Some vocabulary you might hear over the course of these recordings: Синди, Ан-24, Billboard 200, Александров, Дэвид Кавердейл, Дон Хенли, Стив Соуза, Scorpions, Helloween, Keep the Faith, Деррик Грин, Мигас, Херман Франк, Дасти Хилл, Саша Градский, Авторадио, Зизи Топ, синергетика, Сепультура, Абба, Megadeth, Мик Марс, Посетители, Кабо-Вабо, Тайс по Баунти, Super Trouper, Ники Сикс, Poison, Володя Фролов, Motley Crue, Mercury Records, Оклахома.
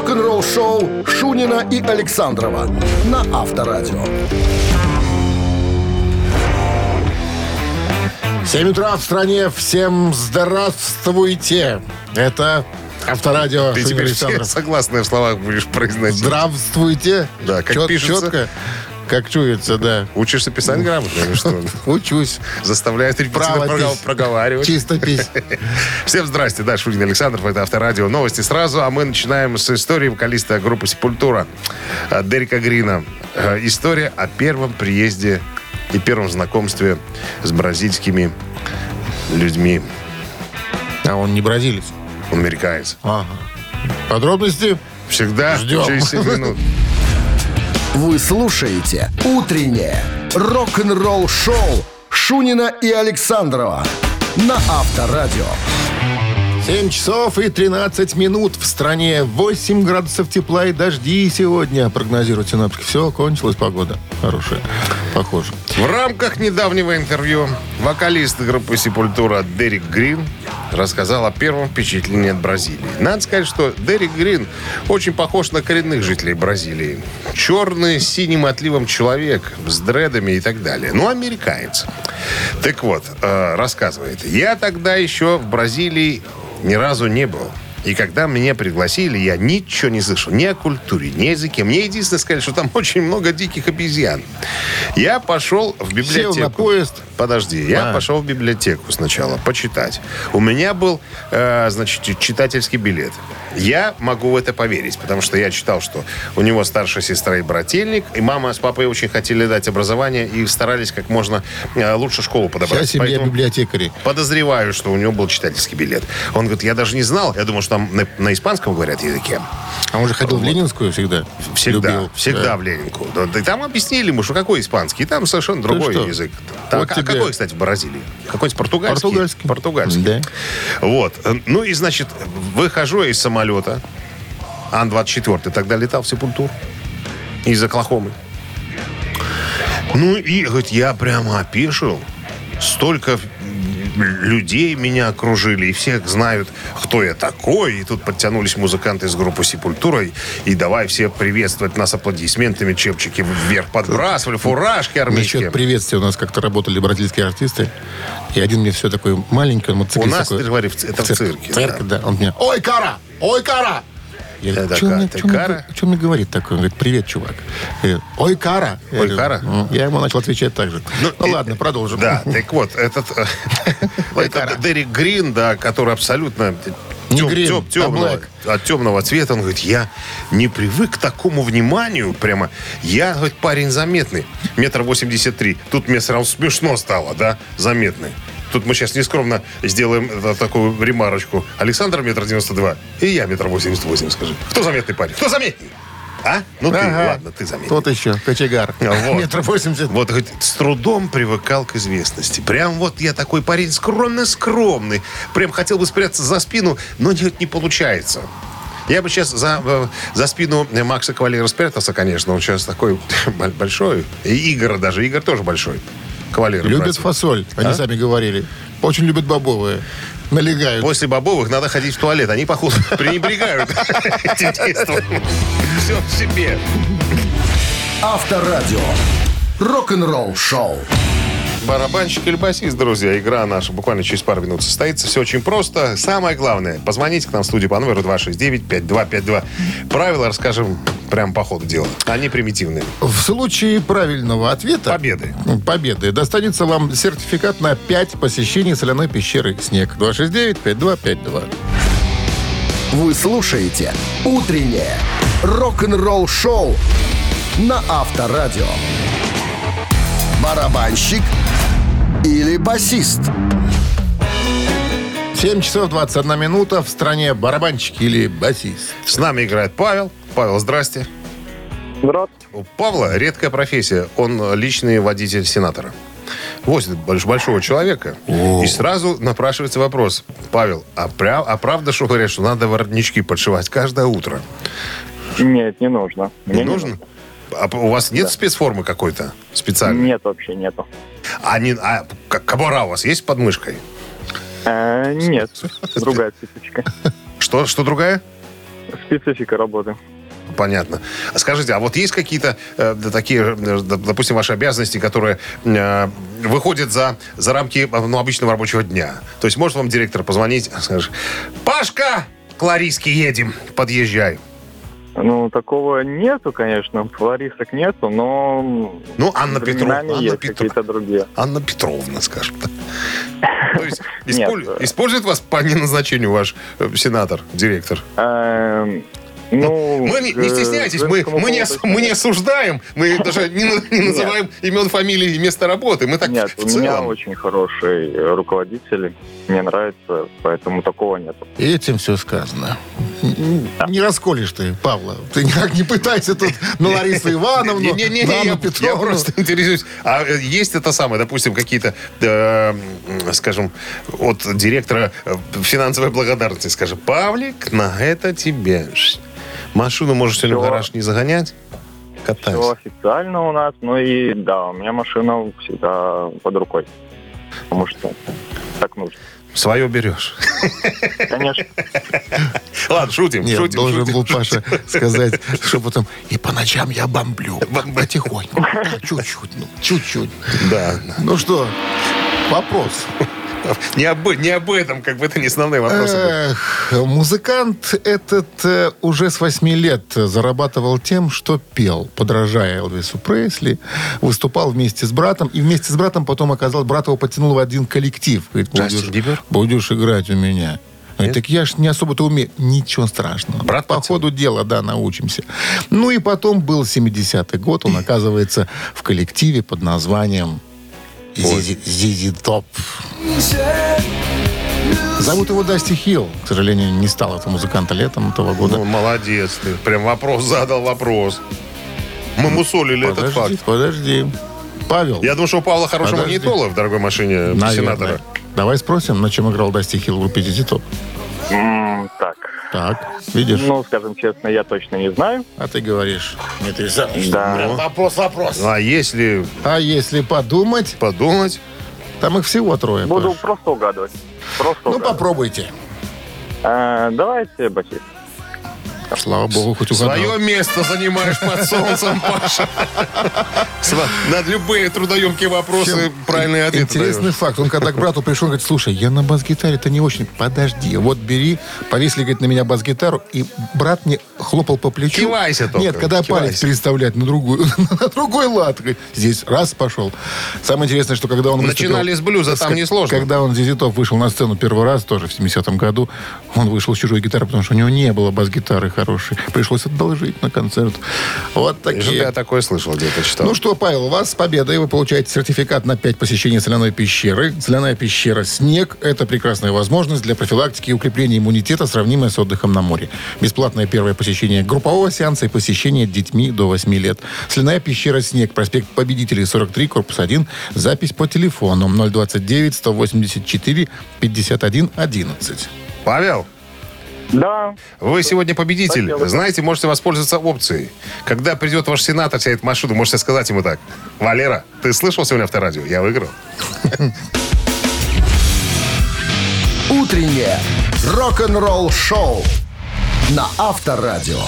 рок-н-ролл шоу Шунина и Александрова на Авторадио. 7 утра в стране. Всем здравствуйте. Это Авторадио. Ты теперь все согласные в словах будешь произносить. Здравствуйте. Да, как пишется. Четко. Как чуется, да. Учишься писать грамотно или что? Учусь. Заставляют репетитора проговаривать. Чистопись. Всем здрасте. Да, Шунин Александров. Это Авторадио. Новости сразу. А мы начинаем с истории вокалиста группы «Сепультура» Деррика Грина. История о первом приезде и первом знакомстве с бразильскими людьми. А он не бразилец? Он американец. Ага. Подробности? Всегда. Ждем. Через 7 минут. Вы слушаете «Утреннее рок-н-ролл-шоу» Шунина и Александрова на Авторадио. 7 часов и 13 минут в стране. 8 градусов тепла и дожди сегодня. Прогнозируют синоптики. Все, кончилась погода. Хорошая. Похоже. В рамках недавнего интервью вокалист группы «Сепультура» Деррик Грин рассказал о первом впечатлении от Бразилии. Надо сказать, что Деррик Грин очень похож на коренных жителей Бразилии. Черный, с синим отливом человек, с дредами и так далее. Ну, американец. Так вот, рассказывает. «Я тогда еще в Бразилии ни разу не был. И когда меня пригласили, я ничего не слышал. Ни о культуре, ни о языке. Мне единственное сказали, что там очень много диких обезьян. Я пошел в библиотеку. Сел на поезд. Подожди. Я пошел в библиотеку сначала почитать. У меня был, читательский билет. Я могу в это поверить, потому что я читал, что у него старшая сестра и брательник, и мама с папой очень хотели дать образование и старались как можно лучше школу подобрать. Вся семья библиотекарей. Подозреваю, что у него был читательский билет. Он говорит, я даже не знал. Я думал, что там на испанском говорят языке. А он же ходил в Ленинскую всегда? Всегда. Любил. Всегда да. В Ленинку. И там объяснили ему, что какой испанский. И там совершенно другой язык. Там, вот какой, кстати, в Бразилии? Какой-то португальский? Португальский. Да. Вот. Ну и, значит, выхожу из самолета. Ан-24 тогда летал в Сепультуру. Из Оклахомы. Ну и, говорит, я прямо опешил. Столько людей меня окружили, и всех знают, кто я такой. И тут подтянулись музыканты из группы «Сепультура», и давай все приветствовать нас аплодисментами, чепчики вверх подбрасывали, фуражки армейские. Насчет приветствия у нас как-то работали бразильские артисты, и один мне все такой маленький, мотоциклист. У нас, ты говоришь, это в цирке. Цирк, да. Он мне, ой, кара! Ой, кара! Я говорю, что мне говорит такой? Он говорит, привет, чувак. Я говорю, ой, кара. Ой, кара? Я ему начал отвечать так же. Ну, ладно, продолжим. Да, так вот, этот Деррик Грин, да, который абсолютно от темного цвета, он говорит, я не привык к такому вниманию прямо. Я, говорит, парень заметный. 1,83 метра. Тут мне сразу смешно стало, да, заметный. Тут мы сейчас нескромно сделаем такую ремарочку. Александр 1,92 метра, и я 1,88 метра, скажи. Кто заметный парень? Кто заметней? А? Ну ты, ладно, ты заметный. Тот еще, кочегар. 1,80 метра. Вот, хоть с трудом привыкал к известности. Прям вот я такой парень скромный-скромный. Прям хотел бы спрятаться за спину, но не получается. Я бы сейчас за спину Макса Кавалера спрятался, конечно. Он сейчас такой большой. И Игорь даже. Игорь тоже большой. Кавалеры, любят братья. Фасоль, они сами говорили. Очень любят бобовые. Налегают. После бобовых надо ходить в туалет. Они, походу, пренебрегают этим действом. Все в себе. Авторадио. Рок-н-ролл шоу. Барабанщик или басист, друзья. Игра наша буквально через пару минут состоится. Все очень просто. Самое главное, позвоните к нам в студию по номеру 269-5252. Правила расскажем прямо по ходу дела. Они примитивные. В случае правильного ответа... Победы. Достанется вам сертификат на 5 посещений соляной пещеры «Снег». 269-5252. Вы слушаете «Утреннее рок-н-ролл-шоу» на Авторадио. Барабанщик или басист? 7 часов 21 минута. В стране барабанщик или басист. С нами играет Павел. Павел, здрасте. Здравствуйте. У Павла редкая профессия. Он личный водитель сенатора. Возит большого человека. О. И сразу напрашивается вопрос. Павел, а правда, что говорят, что надо воротнички подшивать каждое утро? Нет, не нужно. Не нужно? А у вас нет спецформы какой-то специальной? Нет, вообще нету. А кобура у вас есть под мышкой? Нет, другая цепочка. Что другая? Специфика работы. Понятно. Скажите, а вот есть какие-то такие, допустим, ваши обязанности, которые выходят за рамки обычного рабочего дня? То есть может вам директор позвонить, скажешь: «Пашка, к Лариске едем, подъезжай». Ну, такого нету, конечно. Ларисок нету, но... Ну, Анна Петровна. Какие-то другие. Анна Петровна, скажем так. То есть использует вас по неназначению ваш сенатор, директор? Ну, мы не стесняйтесь, мы не осуждаем, мы даже не называем имен, фамилии и место работы. Мы так нет, в целом. У меня очень хороший руководитель, мне нравится, поэтому такого нет. Этим все сказано. Да. Не расколешь ты, Павла. Ты никак не пытайся тут на Ларису Ивановну, на Анну Петровну. Я просто интересуюсь. А есть это самое, допустим, какие-то, скажем, от директора финансовой благодарности, скажем: «Павлик, на это тебе... Машину можешь сегодня в гараж не загонять, катайся». Все официально у нас, ну и да, у меня машина всегда под рукой, потому что так нужно. Свое берешь. Конечно. Ладно, шутим. Нет, шутим, должен шутим, был Паша сказать шепотом: «И по ночам я бомблю. Потихоньку. Чуть-чуть, чуть-чуть». Да. Ну что, вопрос. Не об этом, как бы это не основные вопросы. Музыкант этот уже с 8 лет зарабатывал тем, что пел, подражая Элвису Пресли, выступал вместе с братом, и вместе с братом потом оказал, брат его потянул в один коллектив. Говорит: будешь играть у меня. Говорит: так я ж не особо-то умею. Ничего страшного. Брат по ходу дела, да, научимся. Ну и потом был 70-й год, он оказывается в коллективе под названием Зизи Топ. Зовут его Дасти Хилл. К сожалению, не стал этого музыканта летом этого года. Ну, молодец ты. Прям вопрос задал вопрос. Мы мусолили этот факт. Подожди, Павел. Я думаю, что у Павла хороший магнитолог в дорогой машине сенатора. Давай спросим, на чем играл Дасти Хилл в группе Зизи Топ. Так, видишь? Ну, скажем честно, я точно не знаю. А ты говоришь, не трясаешь. Да. Вопрос. А если подумать? Подумать. Там их всего трое. Буду просто угадывать. Попробуйте. Давайте басист. Слава богу, хоть угадал. Свое место занимаешь под солнцем, Паша. На любые трудоемкие вопросы правильные ответы интересный даешь. Факт. Он когда к брату пришел, говорит: слушай, я на бас-гитаре-то не очень. Подожди, вот бери. Повесили, говорит, на меня бас-гитару. И брат мне хлопал по плечу. Кивайся только. Нет, когда палец переставлять на другой лад. Говорит, здесь раз пошел. Самое интересное, что когда он... Начинали с блюза, там несложно. Когда он, Зизитов, вышел на сцену первый раз, тоже в 70-м году, он вышел с чужой гитарой, потому что у него не было бас-гитары хороший. Пришлось одолжить на концерт. Вот такие. Я такое слышал, где-то читал. Ну что, Павел, вас с победой. Вы получаете сертификат на 5 посещений соляной пещеры. Соляная пещера «Снег» — это прекрасная возможность для профилактики и укрепления иммунитета, сравнимая с отдыхом на море. Бесплатное первое посещение группового сеанса и посещение детьми до 8 лет. Соляная пещера «Снег», проспект Победителей, 43, корпус 1. Запись по телефону 029-184-51-11. Павел? Да. Вы сегодня победитель. Спасибо. Знаете, можете воспользоваться опцией. Когда придет ваш сенатор, сядет в машину, можете сказать ему так: Валера, ты слышал сегодня Авторадио? Я выиграл. Утреннее рок-н-ролл-шоу на Авторадио.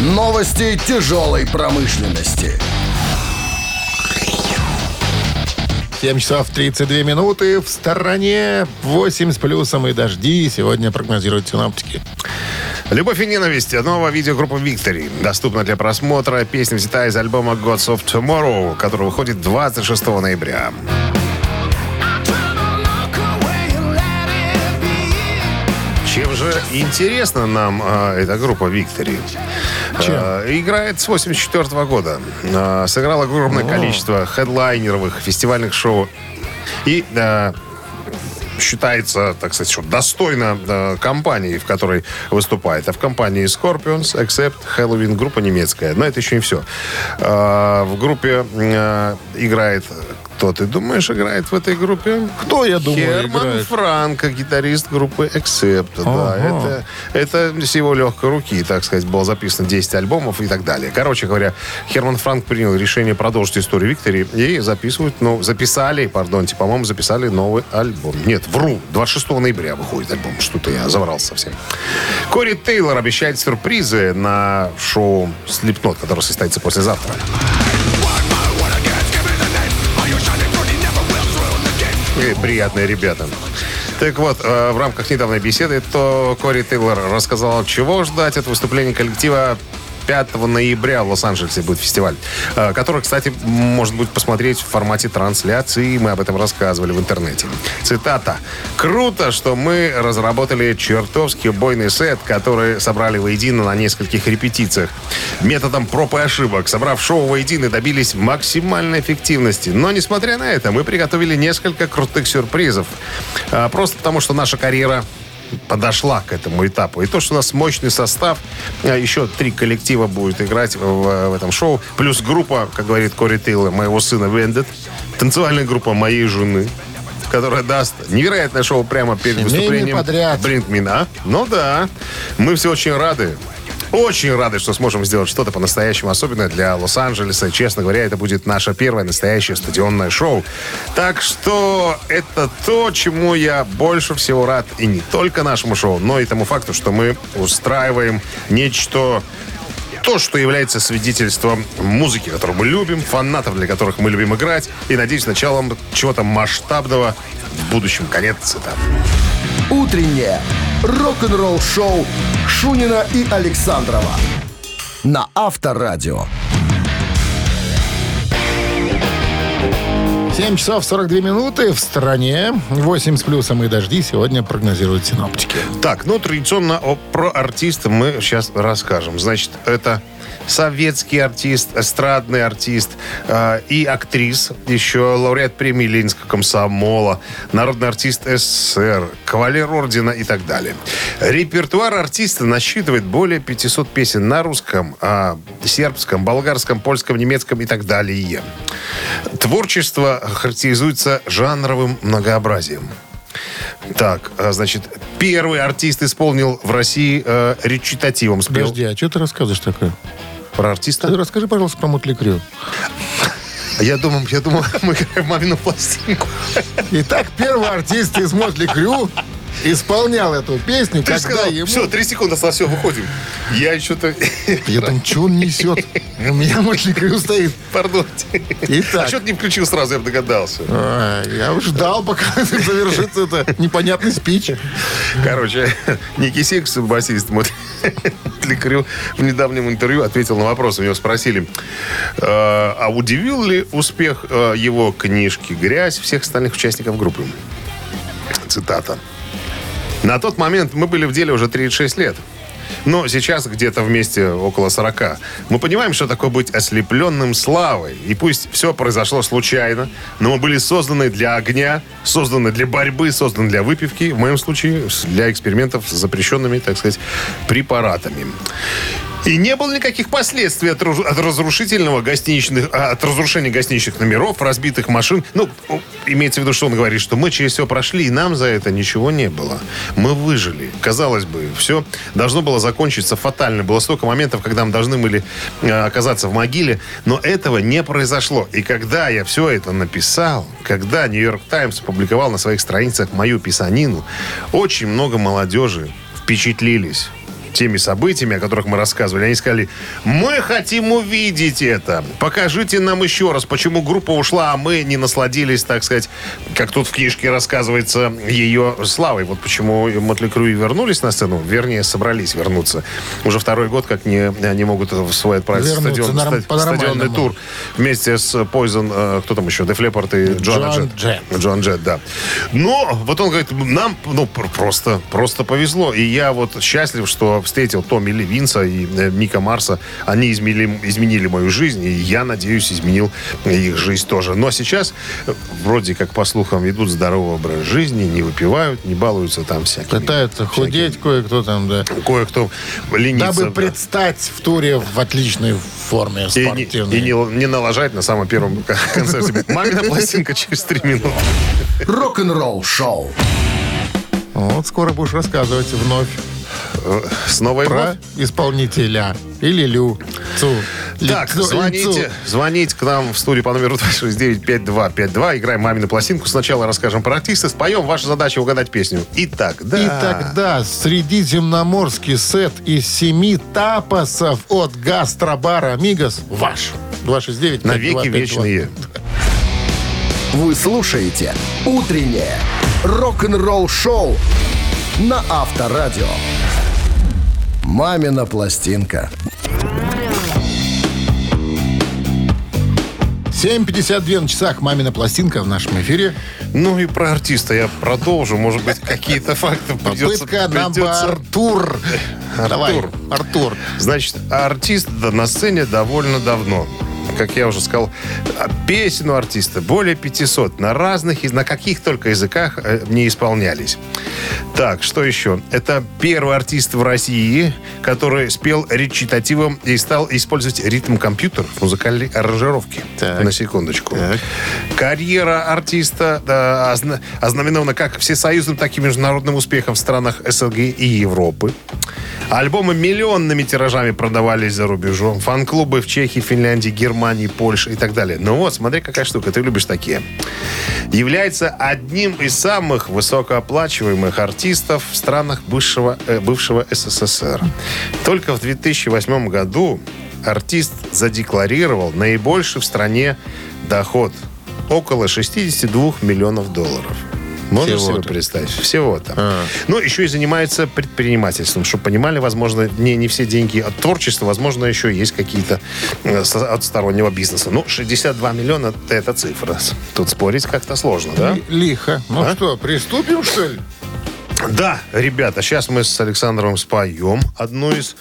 Новости тяжелой промышленности. 7 часов 32 минуты. В стороне 8 с плюсом и дожди. Сегодня прогнозируют синоптики. «Любовь и ненависть» — новая видеогруппа «Виктори». Доступна для просмотра. Песня взята из альбома «Gods of Tomorrow», который выходит 26 ноября. Чем же интересна нам эта группа «Виктори»? Играет с 1984 года. Сыграла огромное количество хедлайнеровых фестивальных шоу. И считается, так сказать, что достойна компании, в которой выступает. А в компании Scorpions, Accept, Helloween, группа немецкая. Но это еще не все. В группе играет... кто, ты думаешь, играет в этой группе? Кто, я думаю, Херман играет? Франк, гитарист группы Accept. Да. Это с его легкой руки, так сказать, было записано 10 альбомов и так далее. Короче говоря, Херман Франк принял решение продолжить историю Виктори и записали новый альбом. Нет, вру, 26 ноября выходит альбом. Что-то я заврался совсем. Кори Тейлор обещает сюрпризы на шоу Slipknot, которое состоится послезавтра. И приятные ребята. Так вот, в рамках недавней беседы то Кори Тейлор рассказал, чего ждать от выступления коллектива. 5 ноября в Лос-Анджелесе будет фестиваль, который, кстати, можно будет посмотреть в формате трансляции. Мы об этом рассказывали в интернете. Цитата. «Круто, что мы разработали чертовски убойный сет, который собрали воедино на нескольких репетициях. Методом проб и ошибок, собрав шоу воедино, добились максимальной эффективности. Но, несмотря на это, мы приготовили несколько крутых сюрпризов. Просто потому, что наша карьера подошла к этому этапу. И то, что у нас мощный состав, еще 3 коллектива будет играть в этом шоу, плюс группа, как говорит Кори Тейлор, моего сына Вендет, танцевальная группа моей жены, которая даст невероятное шоу прямо перед выступлением. Blink Me Now. Ну да, мы все очень рады. Очень рады, что сможем сделать что-то по-настоящему особенное для Лос-Анджелеса. Честно говоря, это будет наше первое настоящее стадионное шоу. Так что это то, чему я больше всего рад. И не только нашему шоу, но и тому факту, что мы устраиваем нечто... То, что является свидетельством музыки, которую мы любим, фанатов, для которых мы любим играть. И, надеюсь, началом чего-то масштабного в будущем. Конец цитаты. Утреннее рок-н-ролл-шоу Шунина и Александрова на Авторадио. 7 часов 42 минуты в стране. 8 с плюсом и дожди сегодня прогнозируют синоптики. Так, ну традиционно про артиста мы сейчас расскажем. Значит, это советский артист, эстрадный артист и актрис. Еще лауреат премии Ленинского комсомола, народный артист СССР, кавалер ордена и так далее. Репертуар артиста насчитывает более 500 песен на русском, сербском, болгарском, польском, немецком и так далее. Творчество характеризуется жанровым многообразием. Так, значит, первый артист исполнил в России речитативом. Спел... Подожди, а что ты рассказываешь такое? Про артиста? Ты расскажи, пожалуйста, про Motley Crue. Я думал, мы играем мамину пластинку. Итак, первый артист из Motley Crue исполнял эту песню. Ты же сказал, ему... все, 3 секунды осталось, все, выходим. Я что-то... Я там, что он несет? У меня Motley Crue стоит. Пардон. Итак. А что ты не включил сразу, я бы догадался. Я ждал, пока завершится это непонятный спич. Короче, Ники Сикс, басист Motley Crue, в недавнем интервью ответил на вопрос. У него спросили, а удивил ли успех его книжки «Грязь» всех остальных участников группы? Цитата. На тот момент мы были в деле уже 36 лет. Но сейчас где-то вместе около 40. Мы понимаем, что такое быть ослепленным славой. И пусть все произошло случайно, но мы были созданы для огня, созданы для борьбы, созданы для выпивки. В моем случае, для экспериментов с запрещенными, так сказать, препаратами. И не было никаких последствий от разрушения гостиничных номеров, разбитых машин. Ну, имеется в виду, что он говорит, что мы через все прошли, и нам за это ничего не было. Мы выжили. Казалось бы, все должно было закончиться фатально. Было столько моментов, когда мы должны были оказаться в могиле, но этого не произошло. И когда я все это написал, когда Нью-Йорк Таймс опубликовал на своих страницах мою писанину, очень много молодежи впечатлились теми событиями, о которых мы рассказывали. Они сказали, мы хотим увидеть это. Покажите нам еще раз, почему группа ушла, а мы не насладились, так сказать, как тут в книжке рассказывается, ее славой. Вот почему Motley Crue вернулись на сцену, вернее, собрались вернуться. Уже второй год, как не могут свой отправиться стадионный тур. Вместе с Poison, кто там еще, Def Leppard и Джон Джет, да. Но вот он говорит, нам просто повезло. И я вот счастлив, что встретил Томми Ли Винса и Мика Марса. Они изменили мою жизнь, и я, надеюсь, изменил их жизнь тоже. Но сейчас, вроде как, по слухам, ведут здоровый образ жизни, не выпивают, не балуются там всякими. Пытаются худеть кое-кто там, да. Кое-кто ленится. Дабы предстать в туре в отличной форме спортивной. И не налажать на самом первом концерте. Мамина пластинка через 3 минуты. Рок-н-ролл шоу. Вот скоро будешь рассказывать вновь. Снова про исполнителя. Или Лю. Цу. Так, звоните к нам в студию по номеру 269-5252. Играем «Мамину пластинку». Сначала расскажем про артиста, споем. Ваша задача угадать песню. И тогда средиземноморский сет из 7 тапосов от гастробара «Мигас» ваш. 269-5252. Навеки вечные. Вы слушаете «Утреннее рок-н-ролл-шоу» на Авторадио. «Мамина пластинка». 7:52 на часах. «Мамина пластинка» в нашем эфире. Ну и про артиста я продолжу. Может быть, какие-то факты придется... Попытка на Артур. Значит, артист на сцене довольно давно. Как я уже сказал, песен у артиста более 500 на разных, на каких только языках не исполнялись. Так, что еще? Это первый артист в России, который спел речитативом и стал использовать ритм-компьютер в музыкальной аранжировке. Так. На секундочку. Так. Карьера артиста ознаменована как всесоюзным, так и международным успехом в странах СНГ и Европы. Альбомы миллионными тиражами продавались за рубежом. Фан-клубы в Чехии, Финляндии, Германии, Польше и так далее. Ну вот, смотри, какая штука. Ты любишь такие. Является одним из самых высокооплачиваемых артистов в странах бывшего СССР. Только в 2008 году артист задекларировал наибольший в стране доход. Около $62 миллионов. Можно себе представить? Всего-то. Ну, еще и занимается предпринимательством. Чтобы понимали, возможно, не все деньги от творчества, возможно, еще есть какие-то от стороннего бизнеса. Ну, 62 миллиона – это цифра. Тут спорить как-то сложно, да? Лихо. Ну что, приступим, что ли? Да, ребята, сейчас мы с Александром споем одну из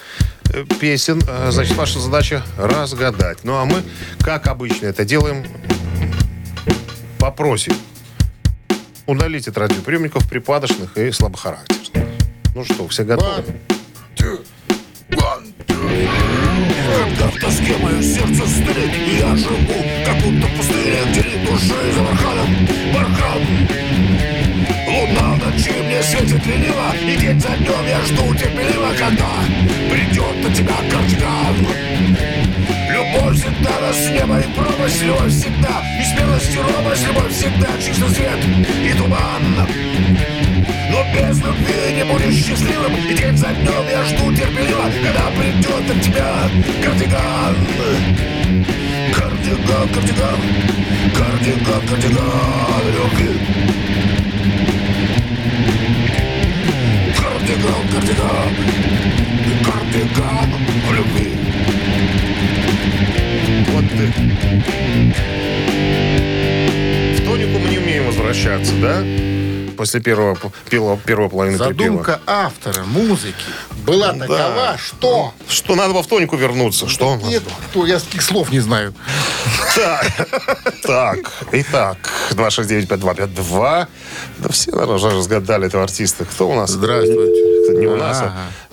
песен. Значит, ваша задача – разгадать. Ну, а мы, как обычно, это делаем, попросим. Удалить от радиоприемников припадочных и слабохарактерных. Ну что, все готовы? Когда в тоске мое сердце стынет, я живу, как будто в пустыне, где души за барханом. Луна ночи мне светит лениво, и день за днем я жду терпеливо, когда придет на тебя картина. Любовь всегда нас с неба и пропасть, любовь всегда, и смелость и робость, любовь всегда, чистый свет и туман. Но без любви не будешь счастливым, и день за днем я жду терпеливо, когда придет от тебя кардиган. Кардиган, кардиган, кардиган, кардиган любви. Кардиган, кардиган, кардиган любви. Вот ты. В тонику мы не умеем возвращаться, да? После первого половины припева. Задумка автора музыки была такова, что... Что надо во в тонику вернуться. Что? Нет, я таких слов не знаю. Так, итак, 269-5252. Да все, наверное, разгадали этого артиста. Кто у нас? Здравствуйте. Это не у нас,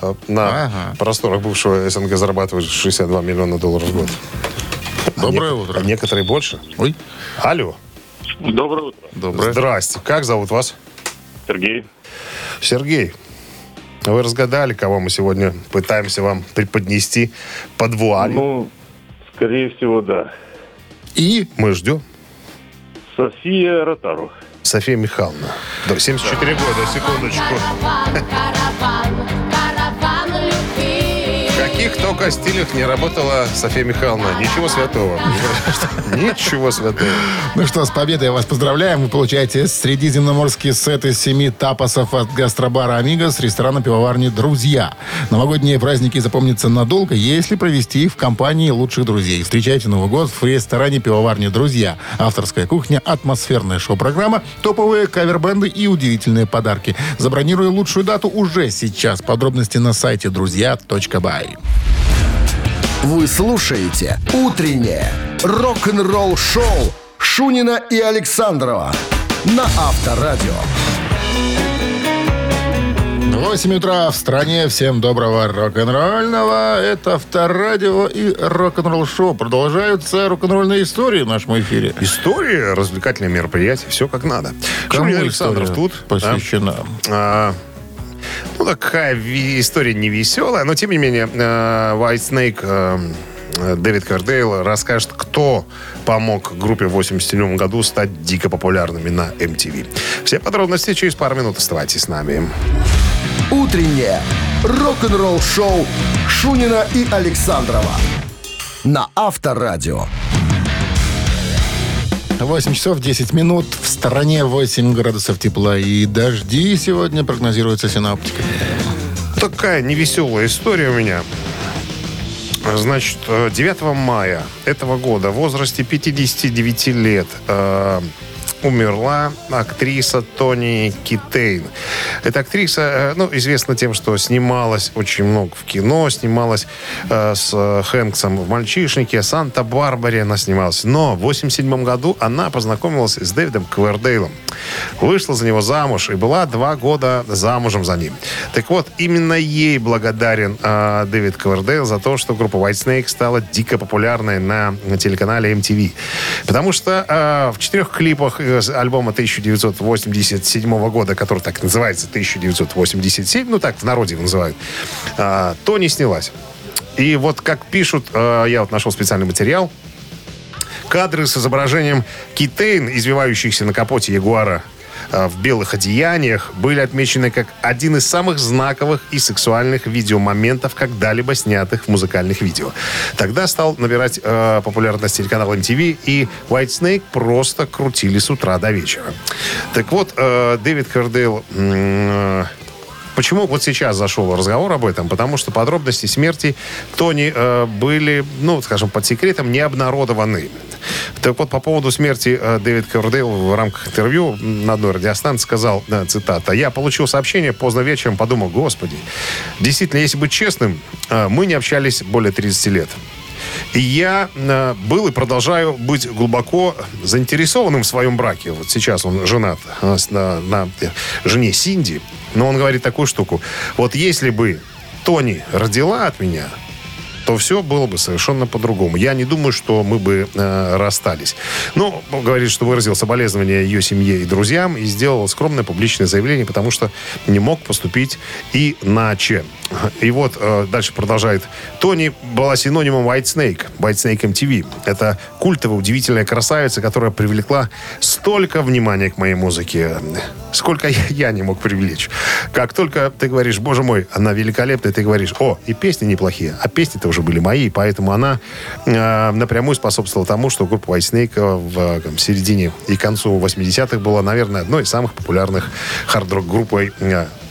а на просторах бывшего СНГ зарабатывает $62 миллиона в год. Доброе утро. Некоторые больше. Ой. Алло. Доброе утро. Доброе. Здрасте. Как зовут вас? Сергей. Сергей, вы разгадали, кого мы сегодня пытаемся вам преподнести под вуалью? Ну, скорее всего, да. И мы ждем. София Ротару. София Михайловна. Да, 74 года, секундочку. Караван любви. Каких-то только о стилях не работала София Михайловна. Ничего святого. Ничего святого. Ну что, с победой вас поздравляем. Вы получаете средиземноморские сеты 7 тапасов от гастробара «Амигос», ресторана пивоварни «Друзья». Новогодние праздники запомнятся надолго, если провести их в компании лучших друзей. Встречайте Новый год в ресторане пивоварни «Друзья». Авторская кухня, атмосферная шоу-программа, топовые кавер-бенды и удивительные подарки. Забронируй лучшую дату уже сейчас. Подробности на сайте друзья.бай. Вы слушаете «Утреннее рок-н-ролл-шоу» Шунина и Александрова на Авторадио. 8 утра в стране. Всем доброго рок-н-ролльного. Это Авторадио и рок-н-ролл-шоу. Продолжаются рок-н-ролльные истории в нашем эфире. История, развлекательное мероприятие. Все как надо. Шунин Александров тут. Посвящена. Ну, такая история невеселая, но, тем не менее, Whitesnake, Дэвид Кавердейл расскажет, кто помог группе в 1987 году стать дико популярными на MTV. Все подробности через пару минут. Оставайтесь с нами. Утреннее рок-н-ролл-шоу Шунина и Александрова на Авторадио. 8 часов 10 минут. В стороне 8 градусов тепла и дожди сегодня прогнозируются синоптиками. Такая невеселая история у меня. Значит, 9 мая этого года в возрасте 59 лет умерла актриса Тони Китейн. Эта актриса, известна тем, что снималась очень много в кино, снималась с Хэнксом в «Мальчишнике», «Санта-Барбаре» она снималась. Но в 1987 году она познакомилась с Дэвидом Кавердейлом. Вышла за него замуж и была 2 года замужем за ним. Так вот, именно ей благодарен Дэвид Кавердейл за то, что группа Whitesnake стала дико популярной на телеканале MTV. Потому что в 4 клипах из альбома 1987 года, который так называется, 1987, так в народе его называют, Тони снялась. И вот как пишут, я вот нашел специальный материал, кадры с изображением Китейн, извивающихся на капоте Ягуара в белых одеяниях, были отмечены как один из самых знаковых и сексуальных видеомоментов, когда-либо снятых в музыкальных видео. Тогда стал набирать популярность телеканал MTV, и Whitesnake просто крутили с утра до вечера. Так вот, Дэвид Кавердейл... Почему вот сейчас зашел разговор об этом? Потому что подробности смерти Тони были, под секретом, не обнародованы. Так вот, по поводу смерти Дэвид Кавердейл в рамках интервью на одной радиостанции сказал, цитата, «Я получил сообщение поздно вечером, подумал, господи, действительно, если быть честным, мы не общались более 30 лет. И я был и продолжаю быть глубоко заинтересованным в своем браке». Вот сейчас он женат на жене Синди. Но он говорит такую штуку. Вот если бы Тони родила от меня, то все было бы совершенно по-другому. Я не думаю, что мы бы расстались. Но он говорит, что выразил соболезнования ее семье и друзьям и сделал скромное публичное заявление, потому что не мог поступить иначе. И вот дальше продолжает. Тони была синонимом Whitesnake MTV. Это культовая, удивительная красавица, которая привлекла столько внимания к моей музыке, сколько я не мог привлечь. Как только ты говоришь, боже мой, она великолепная, ты говоришь, и песни неплохие, а песни-то уже были мои, поэтому она напрямую способствовала тому, что группа Whitesnake в середине и концу 80-х была, наверное, одной из самых популярных хард-рок группой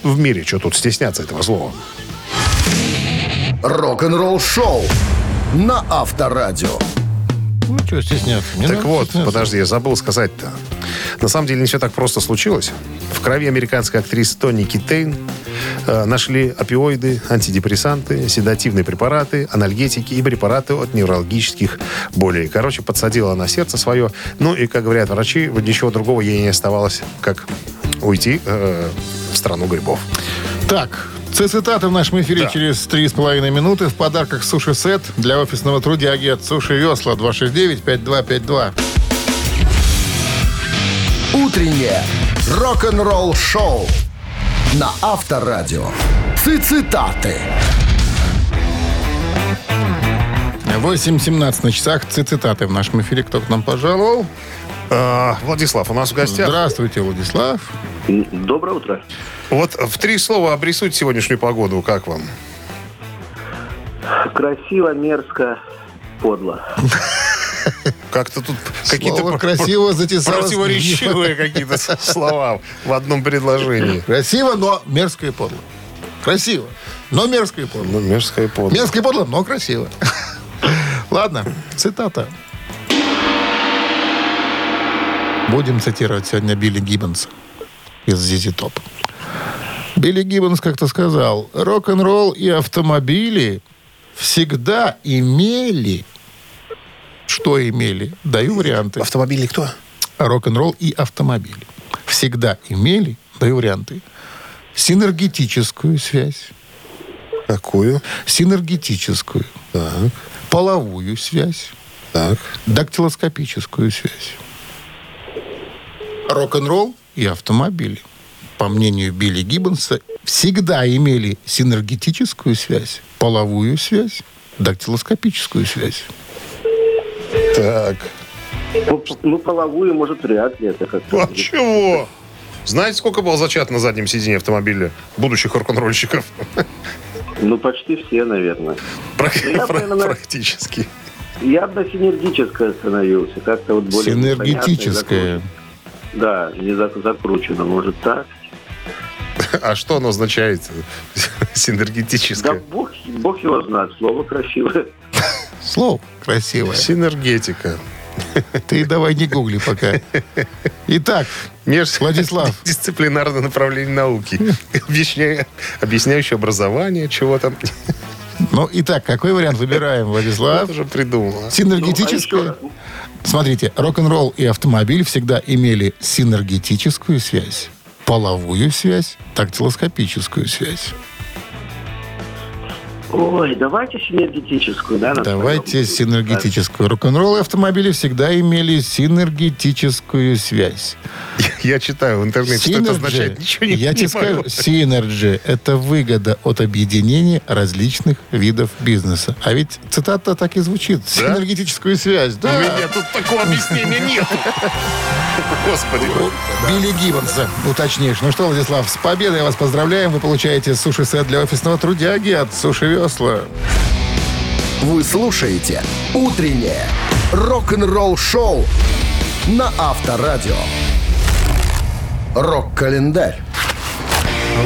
в мире. Что тут стесняться этого слова? Рок-н-ролл шоу на Авторадио. Ну, что стесняться? Так вот, стесняться. Подожди, я забыл сказать-то. На самом деле, не все так просто случилось. В крови американской актрисы Тони Китейн нашли опиоиды, антидепрессанты, седативные препараты, анальгетики и препараты от неврологических болей. Короче, подсадила она сердце свое. И, как говорят врачи, ничего другого ей не оставалось, как уйти в страну грибов. Так, цитаты в нашем эфире через 3,5 минуты. В подарках суши-сет для офисного трудяги от суши-весла 269-5252. Утреннее рок-н-ролл-шоу на Авторадио. Цитаты. 8:17 на часах. Цитаты в нашем эфире. Кто к нам пожаловал? Владислав у нас в гостях. Здравствуйте, Владислав. Доброе утро. Вот в 3 слова обрисуйте сегодняшнюю погоду. Как вам? Красиво, мерзко, подло. Как-то тут какие-то противоречивые какие-то слова в одном предложении. Красиво, но мерзко и подло. Красиво, но мерзко и подло. Ну, мерзко и подло. Мерзко и подло, но красиво. Ладно, цитата. Будем цитировать сегодня Билли Гиббонса из ZZ Top. Билли Гиббонс как-то сказал: рок-н-ролл и автомобили всегда имели... Что имели? Даю варианты. Автомобили кто? Рок-н-ролл и автомобили. Всегда имели, даю варианты. Синергетическую связь. Какую? Синергетическую. Так. Половую связь. Так. Дактилоскопическую связь. Рок-н-ролл и автомобили, по мнению Билли Гиббонса, всегда имели синергетическую связь, половую связь, дактилоскопическую связь. Так. Ну, половую, может, вряд ли это как-то. А чего? Знаете, сколько было зачат на заднем сиденье автомобиля будущих рок-н-ролльщиков? Ну, почти все, наверное. Практически. Я бы на синергическое остановился. Как-то вот более синергетическое. Да, не закручено, может, так. А что оно означает? Синергетическое. Да бог его знает. Слово красивое. Слово красивое. Синергетика. Ты давай не гугли пока. Итак, Владислав. Дисциплинарное направление науки. Объясняющее образование, чего там. Ну, итак, какой вариант выбираем, Владислав? Я тоже придумал. Синергетическое. Смотрите, рок-н-ролл и автомобиль всегда имели синергетическую связь, половую связь, дактилоскопическую связь. Ой, давайте синергетическую, да? Давайте синергетическую. Рок-н-ролл и автомобили всегда имели синергетическую связь. Я читаю в интернете, Synergy, что это означает. Ничего не понимаю. Я тебе скажу, Synergy – это выгода от объединения различных видов бизнеса. А ведь цитата так и звучит. Да? Синергетическую связь. Да. У меня тут такого объяснения нет. Господи. Билли Гиббонса уточнишь. Ну что, Владислав, с победой вас поздравляем. Вы получаете суши-сет для офисного трудяги от «Суши Весла». Вы слушаете «Утреннее рок-н-ролл-шоу» на Авторадио. Рок-календарь.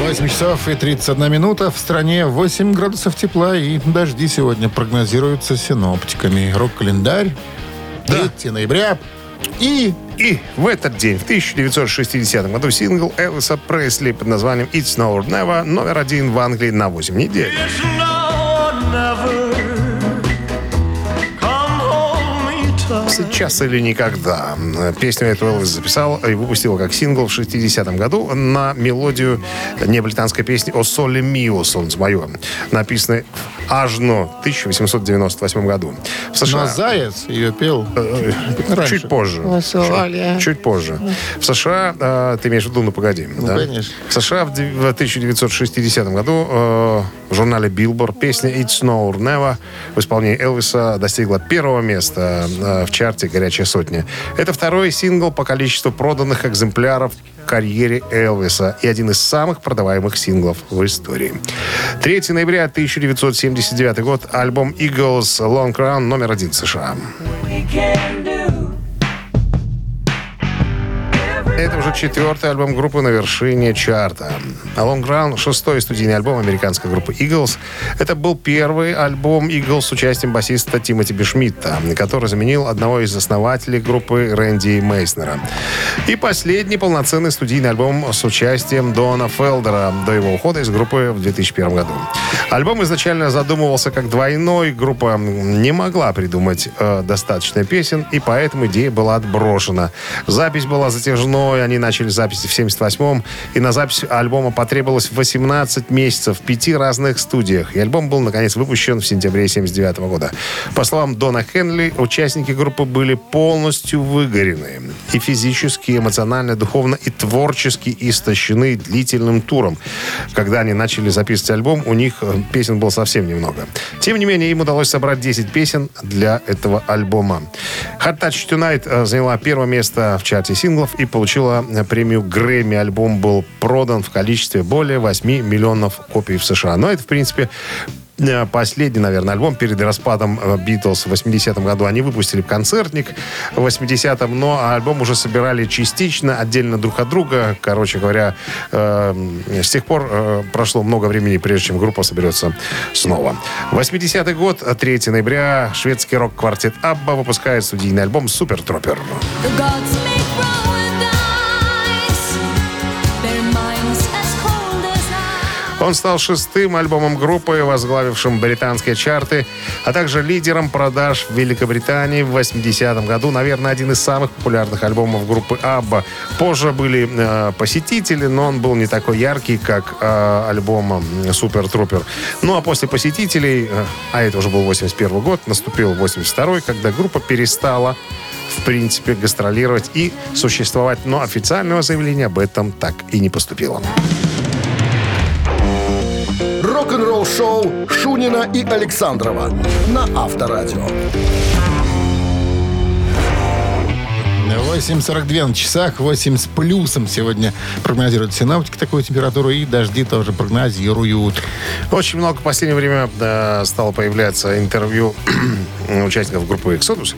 8 часов и 31 минута. В стране 8 градусов тепла и дожди сегодня прогнозируются синоптиками. Рок-календарь. 3 ноября. И в этот день, в 1960 году, сингл Элвиса Пресли под названием «It's Now or Never» номер 1 в Англии на 8 недель. «Сейчас или никогда». Песню эту Элвис записал и выпустил как сингл в 60-м году на мелодию небританской песни «О соле мио, солнце мое», написанной аж в 1898 году. В США... Но «Заяц» ее пел чуть позже. Чуть позже. В США... Ты имеешь в виду, ну погоди. Ну, да? Конечно. В США в 1960 году в журнале Billboard песня «It's Now or Never» в исполнении Элвиса достигла первого места в чарте «Горячая сотня». Это второй сингл по количеству проданных экземпляров в карьере Элвиса и один из самых продаваемых синглов в истории. 3 ноября 1979 год. Альбом Eagles «Long Run» номер 1 США. Это уже 4-й альбом группы на вершине чарта. Long Run — 6-й студийный альбом американской группы Eagles. Это был первый альбом Eagles с участием басиста Тимоти Бишмидта, который заменил одного из основателей группы Рэнди Мейснера. И последний полноценный студийный альбом с участием Дона Фелдера до его ухода из группы в 2001 году. Альбом изначально задумывался как двойной. Группа не могла придумать достаточно песен, и поэтому идея была отброшена. Запись была затяжной. Они начали запись в 1978-м, и на запись альбома потребовалось 18 месяцев в 5 разных студиях. И альбом был, наконец, выпущен в сентябре 1979 года. По словам Дона Хенли, участники группы были полностью выгорены. И физически, и эмоционально, духовно, и творчески истощены длительным туром. Когда они начали записывать альбом, у них песен было совсем немного. Тем не менее, им удалось собрать 10 песен для этого альбома. Hard Touch Tonight заняла первое место в чарте синглов и получила премию Грэмми. Альбом был продан в количестве более 8 миллионов копий в США. Но это, в принципе, последний, наверное, альбом перед распадом Битлз в 80-м году. Они выпустили концертник в 80-м, но альбом уже собирали частично, отдельно друг от друга. Короче говоря, с тех пор прошло много времени, прежде чем группа соберется снова. 80-й год, 3 ноября, шведский рок-квартет Абба выпускает студийный альбом «Super Trouper». Он стал шестым альбомом группы, возглавившим британские чарты, а также лидером продаж в Великобритании в 80-м году. Наверное, один из самых популярных альбомов группы «Абба». Позже были «Посетители», но он был не такой яркий, как альбом «Super Trouper». Ну, а после «Посетителей», а это уже был 81 год, наступил 82-й, когда группа перестала, в принципе, гастролировать и существовать. Но официального заявления об этом так и не поступило. Рок-н-ролл-шоу Шунина и Александрова на Авторадио. 8.42 на часах, 8 с плюсом сегодня прогнозируют синоптики такую температуру, и дожди тоже прогнозируют. Очень много в последнее время стало появляться интервью участников группы «Эксодус».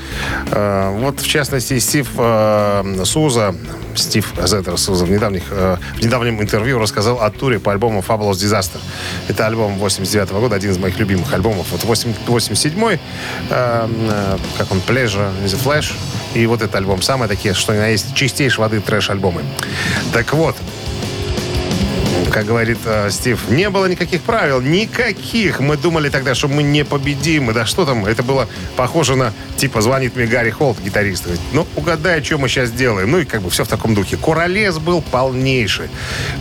Вот, в частности, Стив Соуза в недавнем интервью рассказал о туре по альбому «Fabulous Disaster». Это альбом 89-го года, один из моих любимых альбомов. Вот 87-й, как он, «Pleasure is a Flash», и вот этот альбом самый. Такие, что у меня есть чистейшей воды трэш-альбомы. Так вот, как говорит Стив, не было никаких правил, никаких. Мы думали тогда, что мы непобедимы. Да что там, это было похоже на, типа, звонит мне Гарри Холт, гитарист, говорит, ну, угадай, что мы сейчас делаем. Ну, и как бы все в таком духе. Куролес был полнейший.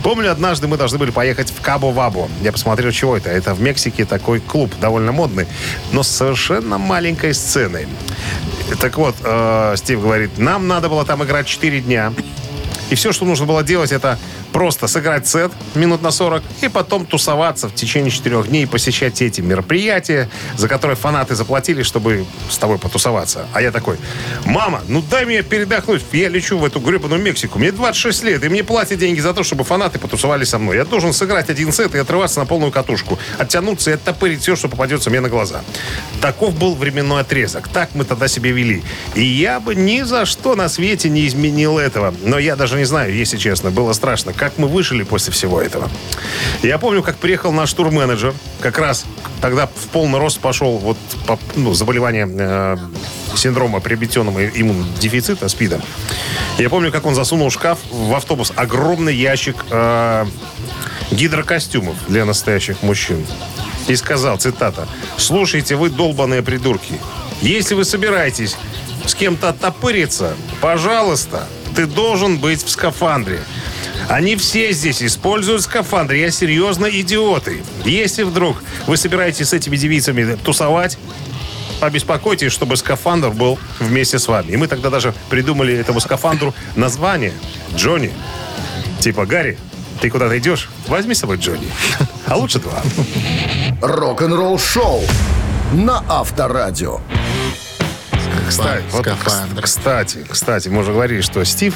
Помню, однажды мы должны были поехать в Кабо-Вабо. Я посмотрел, чего это. Это в Мексике такой клуб, довольно модный, но с совершенно маленькой сценой. Так вот, Стив говорит, нам надо было там играть 4 дня. И все, что нужно было делать, это просто сыграть сет минут на 40 и потом тусоваться в течение 4 дней и посещать эти мероприятия, за которые фанаты заплатили, чтобы с тобой потусоваться. А я такой, мама, ну дай мне передохнуть, я лечу в эту гребаную Мексику, мне 26 лет, и мне платят деньги за то, чтобы фанаты потусовали со мной. Я должен сыграть один сет и отрываться на полную катушку, оттянуться и оттопырить все, что попадется мне на глаза. Таков был временной отрезок, так мы тогда себе вели. И я бы ни за что на свете не изменил этого. Но я даже не знаю, если честно, было страшно, как мы выжили после всего этого. Я помню, как приехал наш турменеджер. Как раз тогда в полный рост пошел заболевание синдрома приобретенного иммунодефицита, СПИДа. Я помню, как он засунул в шкаф, в автобус, огромный ящик гидрокостюмов для настоящих мужчин. И сказал, цитата, «Слушайте, вы долбаные придурки, если вы собираетесь с кем-то оттопыриться, пожалуйста, ты должен быть в скафандре. Они все здесь используют скафандры. Я серьезно идиоты. Если вдруг вы собираетесь с этими девицами тусовать, побеспокойтесь, чтобы скафандр был вместе с вами». И мы тогда даже придумали этому скафандру название «Джонни». Типа, Гарри, ты куда-то идешь? Возьми с собой Джонни. А лучше 2. Рок-н-ролл шоу на Авторадио. Кстати, мы уже говорили, что Стив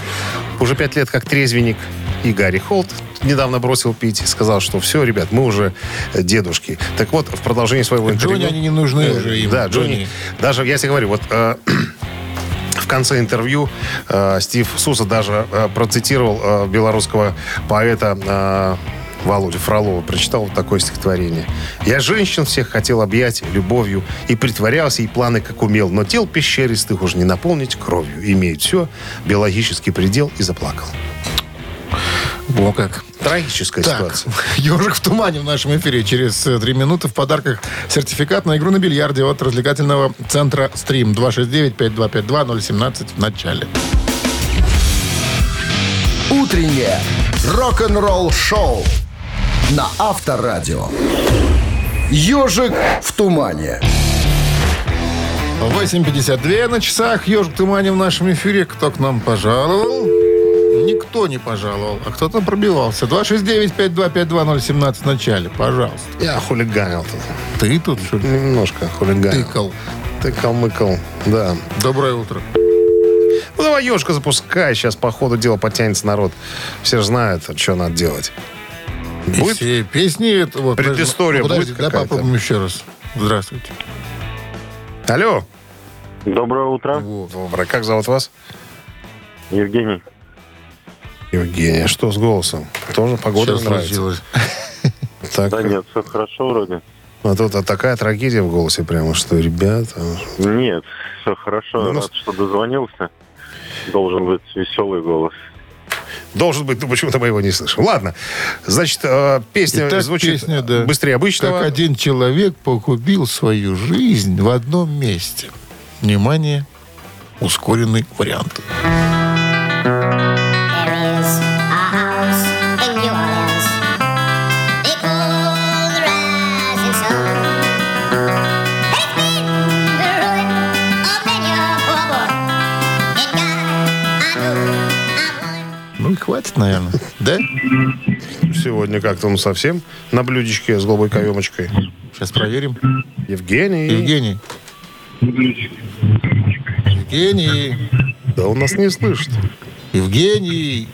уже 5 лет как трезвенник, и Гарри Холт недавно бросил пить, сказал, что все, ребят, мы уже дедушки. Так вот, в продолжении своего интервью... Джонни они не нужны уже им. Да, Джонни. Даже, я тебе говорю, вот... В конце интервью Стив Соуза даже процитировал белорусского поэта... Володю Фролову, прочитал вот такое стихотворение. «Я женщин всех хотел объять любовью, и притворялся, и планы как умел, но тел пещеристых уж не наполнить кровью. Имеют все, биологический предел, и заплакал». Во как. Трагическая ситуация. «Ежик в тумане» в нашем эфире через 3 минуты. В подарках сертификат на игру на бильярде от развлекательного центра «Стрим». 269-5252-017 в начале. Утреннее рок-н-ролл шоу на Авторадио. «Ежик в тумане». 8.52 на часах. «Ежик в тумане» в нашем эфире. Кто к нам пожаловал? Никто не пожаловал, а кто-то пробивался. 269-5252-017 в начале. Пожалуйста. Я хулиганил тут. Ты тут, что ли? Немножко хулиганил. Тыкал-мыкал, да. Доброе утро. Ну давай, ежка, запускай. Сейчас по ходу дела подтянется народ. Все же знают, что надо делать. Все песни... этого. Предыстория будет какая-то? Давай попробуем еще раз. Здравствуйте. Алло. Доброе утро. Вот. Доброе. Как зовут вас? Евгений. Евгений. Что с голосом? Тоже погода нравится? Да нет, все хорошо вроде. А тут такая трагедия в голосе прямо, что, ребята... Нет, все хорошо. Рад, что дозвонился. Должен быть веселый голос. Должен быть, ну почему-то мы его не слышим. Ладно, значит, песня Итак, звучит песня, да, быстрее обычного. Как один человек погубил свою жизнь в одном месте. Внимание, ускоренный вариант. Хватит, наверное. Да? Сегодня как-то он совсем на блюдечке с голубой каемочкой. Сейчас проверим. Евгений. Евгений. Евгений. Да он нас не слышит. Евгений.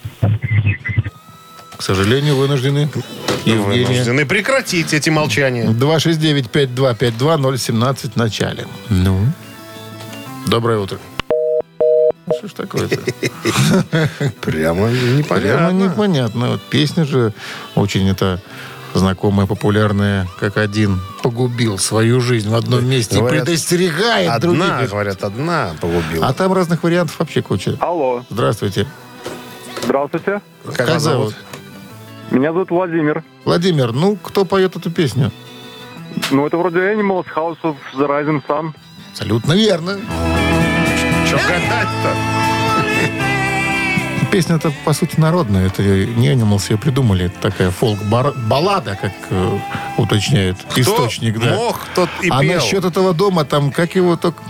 К сожалению, вынуждены. Евгений. Вынуждены прекратить эти молчания. 269-5252-017 в начале. Ну. Доброе утро. Что ж такое-то? Прямо непонятно. Прямо непонятно. Вот песня же очень это знакомая, популярная, как один погубил свою жизнь в одном месте и предостерегает других. Одна, говорят, одна погубила. А там разных вариантов вообще куча. Алло. Здравствуйте. Здравствуйте. Как зовут? Меня зовут Владимир. Владимир, ну, кто поет эту песню? Ну, это вроде Animals, House of the Rising Sun. Абсолютно верно. Что гадать-то? Песня-то, по сути, народная. Это не Animals ее придумали. Это такая фолк-баллада, как уточняет источник. Кто мог, тот и пел. А насчет этого дома, там, как его только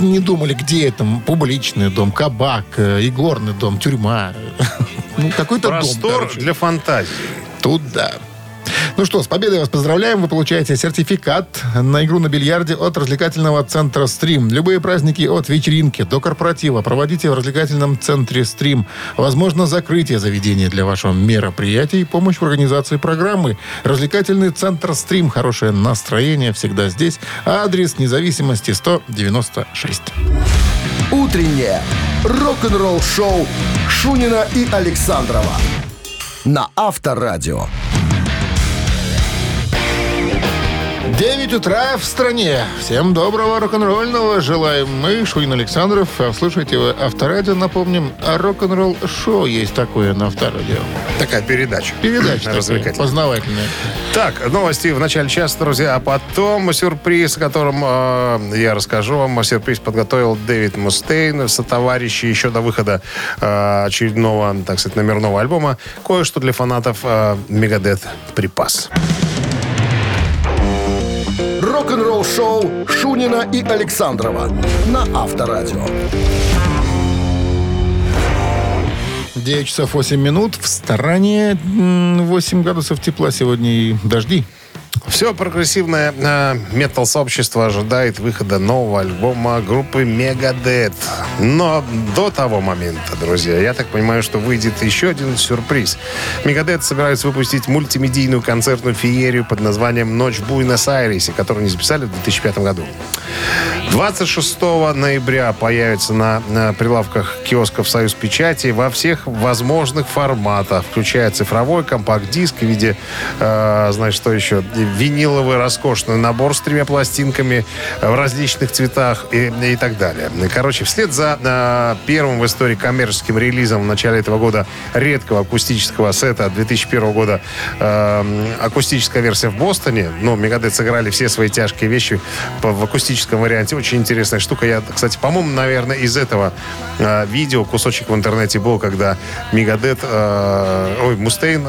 не думали, где это. Публичный дом, кабак, игорный дом, тюрьма. Ну, какой-то дом. Простор для фантазии. Тут да. Ну что, с победой вас поздравляем. Вы получаете сертификат на игру на бильярде от развлекательного центра «Стрим». Любые праздники от вечеринки до корпоратива проводите в развлекательном центре «Стрим». Возможно, закрытие заведения для вашего мероприятия и помощь в организации программы. Развлекательный центр «Стрим». Хорошее настроение всегда здесь. Адрес Независимости 196. Утреннее рок-н-ролл-шоу Шунина и Александрова на Авторадио. 9 утра в стране. Всем доброго рок-н-ролльного желаем мы, Шунин Александров. Слушайте вы Авторадио. Напомним, рок-н-ролл-шоу есть такое на Авторадио. Такая передача. Передача развлекательная. Познавательная. Так, новости в начале часа, друзья. А потом сюрприз, о котором я расскажу вам. Сюрприз подготовил Дэвид Мустейн, сотоварищи еще до выхода очередного, так сказать, номерного альбома. Кое-что для фанатов Megadeth припас. Рок-н-ролл-шоу Шунина и Александрова на Авторадио. 9 часов 8 минут. В стороне 8 градусов тепла сегодня и дожди. Все прогрессивное метал-сообщество ожидает выхода нового альбома группы Megadeth. Но до того момента, друзья, я так понимаю, что выйдет еще один сюрприз. Megadeth собираются выпустить мультимедийную концертную феерию под названием «Ночь в Буэнос-Айресе», которую они записали в 2005 году. 26 ноября появится на прилавках киосков «Союз Печати» во всех возможных форматах, включая цифровой компакт-диск в виде, что еще... виниловый роскошный набор с 3 пластинками в различных цветах и так далее. Короче, вслед за первым в истории коммерческим релизом в начале этого года редкого акустического сета 2001 года акустическая версия в Бостоне. Ну, Megadeth сыграли все свои тяжкие вещи в акустическом варианте. Очень интересная штука. Я, кстати, по-моему, наверное, из этого видео кусочек в интернете был, когда Megadeth... Мустейн...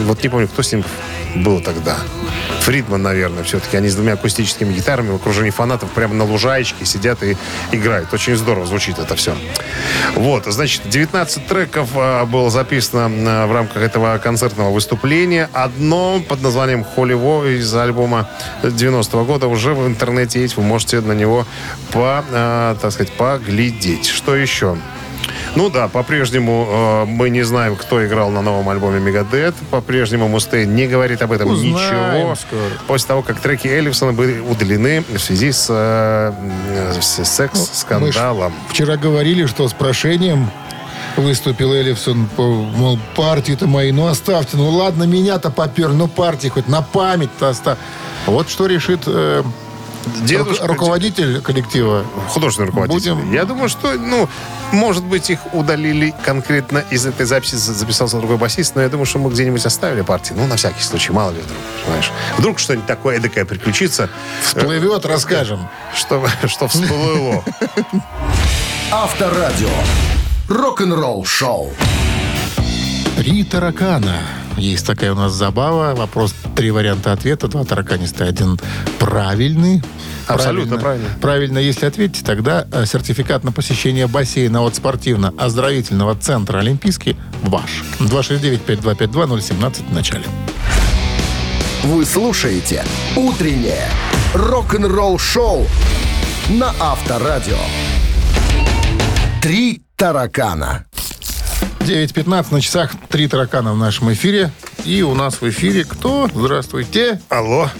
Вот не помню, кто с ним был тогда. Фридман, наверное, все-таки. Они с 2 акустическими гитарами в окружении фанатов прямо на лужаечке сидят и играют. Очень здорово звучит это все. Вот, значит, 19 треков было записано в рамках этого концертного выступления. Одно под названием «Holy» из альбома 90-го года уже в интернете есть. Вы можете на него поглядеть. Что еще? Ну да, по-прежнему мы не знаем, кто играл на новом альбоме Megadeth. По-прежнему Мустейн не говорит об этом ничего. После того, как треки Эллифсона были удалены в связи с секс-скандалом. Вчера говорили, что с прошением выступил Эллифсон, мол, партию-то мои, ну оставьте, ну ладно, меня-то попер, ну партии хоть на память-то оставь. Вот что решит руководитель коллектива. Художественный руководитель. Я думаю, что, может быть, их удалили конкретно из этой записи, записался другой басист, но я думаю, что мы где-нибудь оставили партии. Ну, на всякий случай, мало ли вдруг, понимаешь. Вдруг что-нибудь такое эдакое приключится. Всплывет, расскажем. Что всплыло. Авторадио. Рок-н-ролл шоу. Три таракана. Есть такая у нас забава. Вопрос, три варианта ответа. Два тараканиста, один правильный. Абсолютно правильно. Правильно, если ответите, тогда сертификат на посещение бассейна от спортивно-оздоровительного центра «Олимпийский» ваш. 269-5252-017 в начале. Вы слушаете «Утреннее рок-н-ролл-шоу» на Авторадио. Три таракана. 9:15 на часах. Три таракана в нашем эфире. И у нас в эфире кто? Здравствуйте. Алло.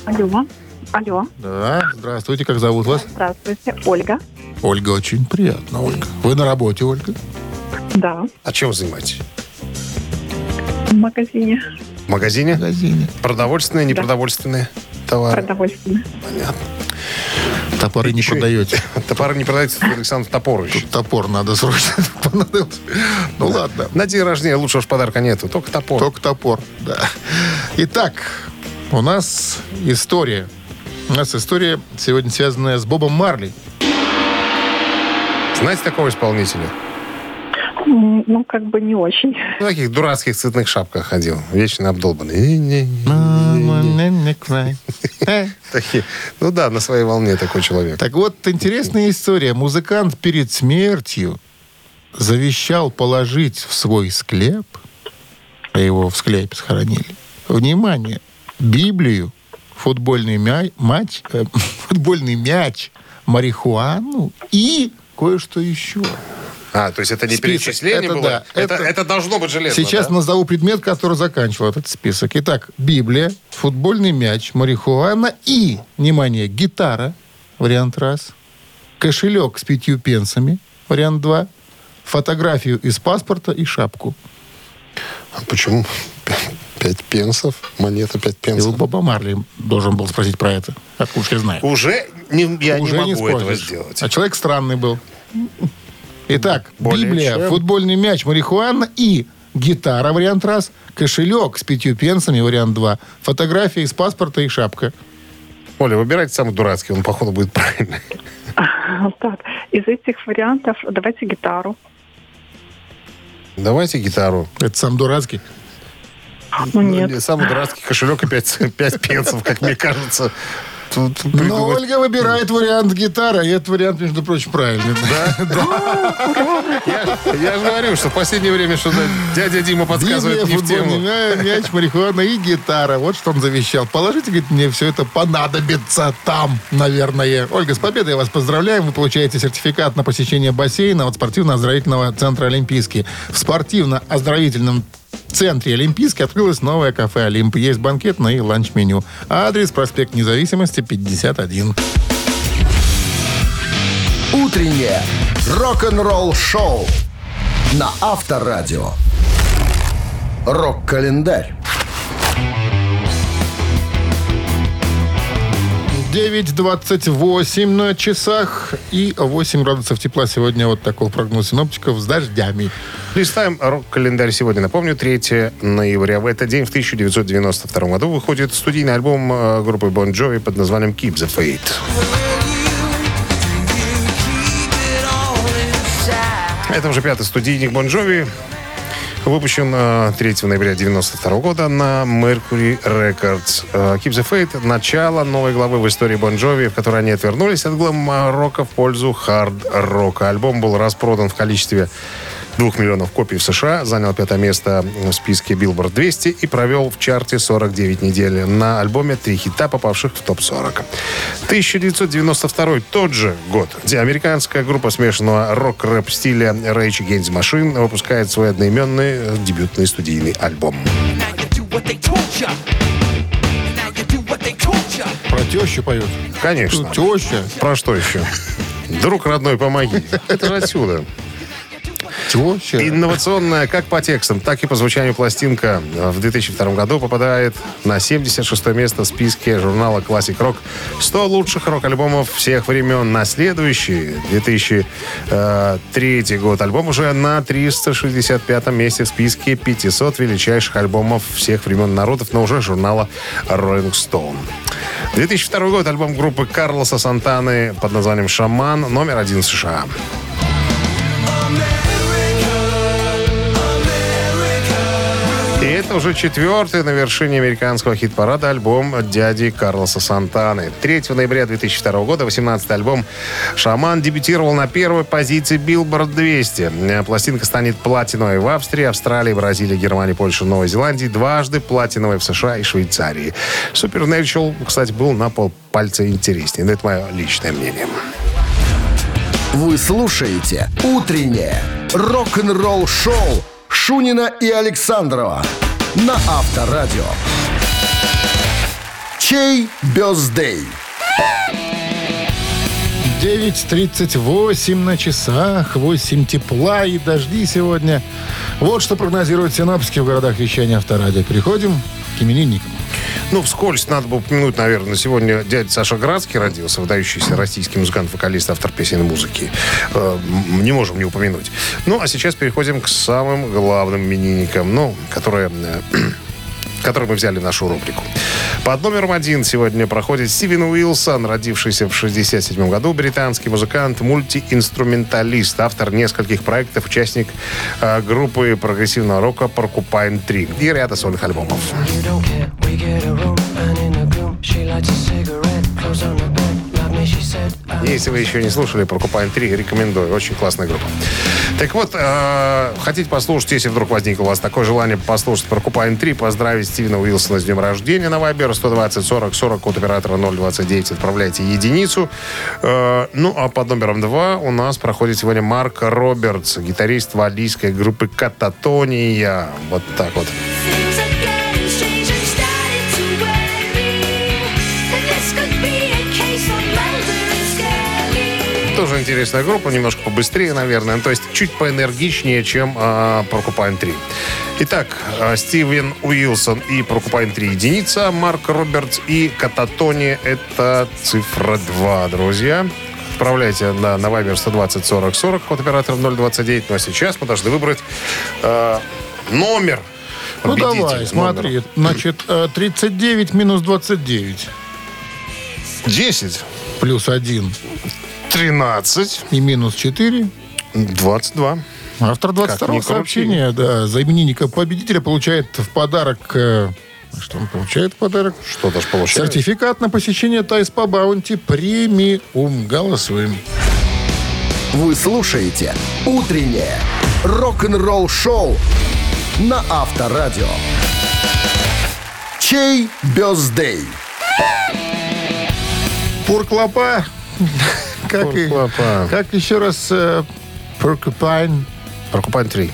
Алло. Да, здравствуйте. Как зовут вас? Здравствуйте. Ольга. Ольга, очень приятно, Ольга. Вы на работе, Ольга? Да. А чем вы занимаетесь? В магазине. В магазине? В магазине. Продовольственные, непродовольственные товары? Продовольственные. Понятно. Топоры не продаете. Топоры не продаете, Александр Топорович. Тут топор надо срочно понадобится. Ну ладно. На день рождения лучшего подарка нету. Только топор. Только топор, да. Итак, у нас история. У нас история сегодня связанная с Бобом Марли. Знаете такого исполнителя? Ну, как бы не очень. В таких дурацких цветных шапках ходил. Вечно обдолбанный. Ну да, на своей волне такой человек. Так вот, интересная история. Музыкант перед смертью завещал положить в свой склеп, его в склепе схоронили, внимание, Библию, футбольный мяч, марихуану и кое-что еще. А, то есть это не перечисление было? Да. Это должно быть железно, сейчас назову предмет, который заканчивал этот список. Итак, Библия, футбольный мяч, марихуана и, внимание, гитара, вариант раз, кошелек с 5 пенсами, вариант 2, фотографию из паспорта и шапку. А почему 5 пенсов? Монета 5 пенсов. И у Боба Марли должен был спросить про это. Откуда я знаю? Я не могу этого сделать. А человек странный был. Итак, Библия, футбольный мяч, марихуана и гитара, вариант раз, кошелек с 5 пенсами, вариант 2, фотография из паспорта и шапка. Оля, выбирайте самый дурацкий, он, походу, будет правильный. Так, из этих вариантов давайте гитару. Давайте гитару. Это сам дурацкий? Ну, нет. Самый дурацкий кошелек и 5 пенсов, как мне кажется. Но Ольга выбирает вариант гитара, и этот вариант, между прочим, правильный. Да? Я же говорю, что в последнее время что-то дядя Дима подсказывает не в тему. Мяч, марихуана и гитара. Вот что он завещал. Положите, говорит, мне все это понадобится там, наверное. Ольга, с победой вас поздравляем. Вы получаете сертификат на посещение бассейна от спортивно-оздоровительного центра «Олимпийский». В спортивно-оздоровительном в центре «Олимпийский» открылось новое кафе «Олимп». Есть банкетное и ланч-меню. Адрес: проспект Независимости, 51. Утреннее рок-н-ролл-шоу на Авторадио. Рок-календарь. 9:28 на часах и 8 градусов тепла сегодня. Вот такой прогноз синоптиков с дождями. Листаем рок-календарь сегодня. Напомню, 3 ноября. В этот день, в 1992 году, выходит студийный альбом группы Бон Джови под названием «Keep the Faith». Это уже 5-й студийник Бон Джови. Выпущен 3 ноября 1992 года на Mercury Records. Keep the Faith — начало новой главы в истории Бон Джови, в которой они отвернулись от глэм-рока в пользу хард-рока. Альбом был распродан в количестве 2 миллионов копий в США, занял 5-е место в списке Billboard 200 и провел в чарте 49 недель. На альбоме 3 хита, попавших в топ-40. 1992, тот же год, где американская группа смешанного рок-рэп стиля Rage Against the Machine выпускает свой одноименный дебютный студийный альбом. Про тещу поет? Конечно. Ну, теща. Про что еще? Друг родной, помоги. Это же отсюда. Теща. Инновационная как по текстам, так и по звучанию пластинка в 2002 году попадает на 76-е место в списке журнала Classic Rock 100 лучших рок-альбомов всех времен. На следующий, 2003 год, альбом уже на 365-м месте в списке 500 величайших альбомов всех времен народов, но уже журнала Rolling Stone. 2002 год, альбом группы Карлоса Сантаны под названием «Шаман», номер 1 в США. И это уже 4-й на вершине американского хит-парада альбом дяди Карлоса Сантаны. 3 ноября 2002 года 18-й альбом «Шаман» дебютировал на 1-й позиции Billboard 200. Пластинка станет платиновой в Австрии, Австралии, Бразилии, Германии, Польше, Новой Зеландии. Дважды платиновой в США и Швейцарии. «Supernatural», кстати, был на полпальца интереснее. Но это мое личное мнение. Вы слушаете «Утреннее рок-н-ролл-шоу» Шунина и Александрова на Авторадио. Чей бёздей? 9:38 на часах, 8 тепла и дожди сегодня. Вот что прогнозируют синоптики в городах вещания Авторадио. Переходим к именинникам. Ну, вскользь надо бы упомянуть, наверное, сегодня дядя Саша Градский родился, выдающийся российский музыкант, вокалист, автор песен и музыки. Не можем не упомянуть. Ну, а сейчас переходим к самым главным именинникам, ну, которые мы взяли в нашу рубрику. Под номером 1 сегодня проходит Стивен Уилсон, родившийся в 1967 году, британский музыкант, мультиинструменталист, автор нескольких проектов, участник группы прогрессивного рока Porcupine Tree и ряда сольных альбомов. Если вы еще не слушали Porcupine Tree, рекомендую. Очень классная группа. Так вот, хотите послушать, если вдруг возникло у вас такое желание послушать Porcupine Tree, поздравить Стивена Уилсона с днем рождения на Viber 120-40-40, код оператора 029, отправляйте единицу. Ну, а под номером 2 у нас проходит сегодня Марк Робертс, гитарист валийской группы «Кататония». Вот так вот. Тоже интересная группа, немножко побыстрее, наверное. То есть чуть поэнергичнее, чем Porcupine Tree. Итак, Стивен Уилсон и Porcupine Tree — единица, Марк Робертс и Кататония — это цифра 2, друзья. Отправляйте на Viber 120-40-40, код оператора 029. Ну а сейчас мы должны выбрать номер победителя. Ну давай, смотри. Номер. Значит, 39 минус 29. 10. Плюс 1. 13. И минус 4. 22. Автор 22-го сообщения, да, за именинника победителя получает в подарок... Что он получает в подарок? Что-то ж получает. Сертификат на посещение Тайс по Баунти премиум. Голосуем. Вы слушаете «Утреннее рок-н-ролл-шоу» на Авторадио. Чей бёздей? Пурклопа. Как еще раз Porcupine Tree.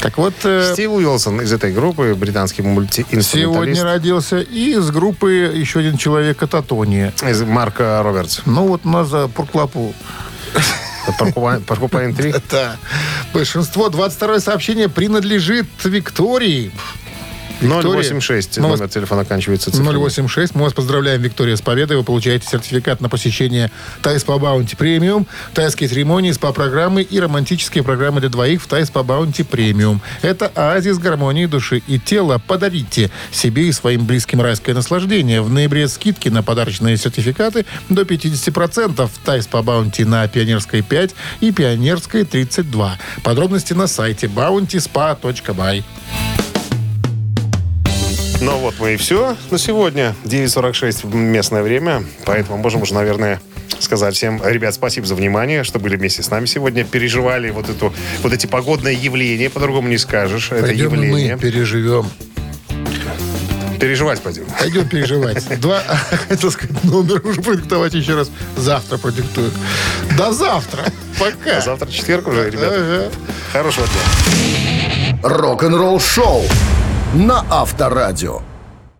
Так вот... Стив Уилсон из этой группы, британский мультиинструменталист. Сегодня родился. И из группы еще один человек, Кататония. Из Марка Робертс. Ну вот у нас за Пурклопу. Porcupine Tree? Да. Большинство. 22-е сообщение принадлежит Виктории. 086. Номер телефона оканчивается цифрой. 086. Мы вас поздравляем, Виктория, с победой. Вы получаете сертификат на посещение Тайс по Баунти премиум, тайские церемонии, СПА-программы и романтические программы для двоих в Тайс по Баунти премиум. Это оазис гармонии души и тела. Подарите себе и своим близким райское наслаждение. В ноябре скидки на подарочные сертификаты до 50%. Тайс по Баунти на Пионерской 5 и Пионерской 32. Подробности на сайте bountyspa.by. Ну вот мы и все на сегодня. 9:46 местное время. Поэтому можем уже, наверное, сказать всем, ребят, спасибо за внимание, что были вместе с нами сегодня, переживали вот эти погодные явления, по-другому не скажешь. Пойдем, это явление. Мы переживем. Переживать пойдем. Пойдем переживать. Два, хотел сказать, номер уже продиктовать еще раз. Завтра продиктую. До завтра. Пока. До завтра четверг уже, ребята. Хорошего дня. Рок-н-ролл шоу на Авторадио.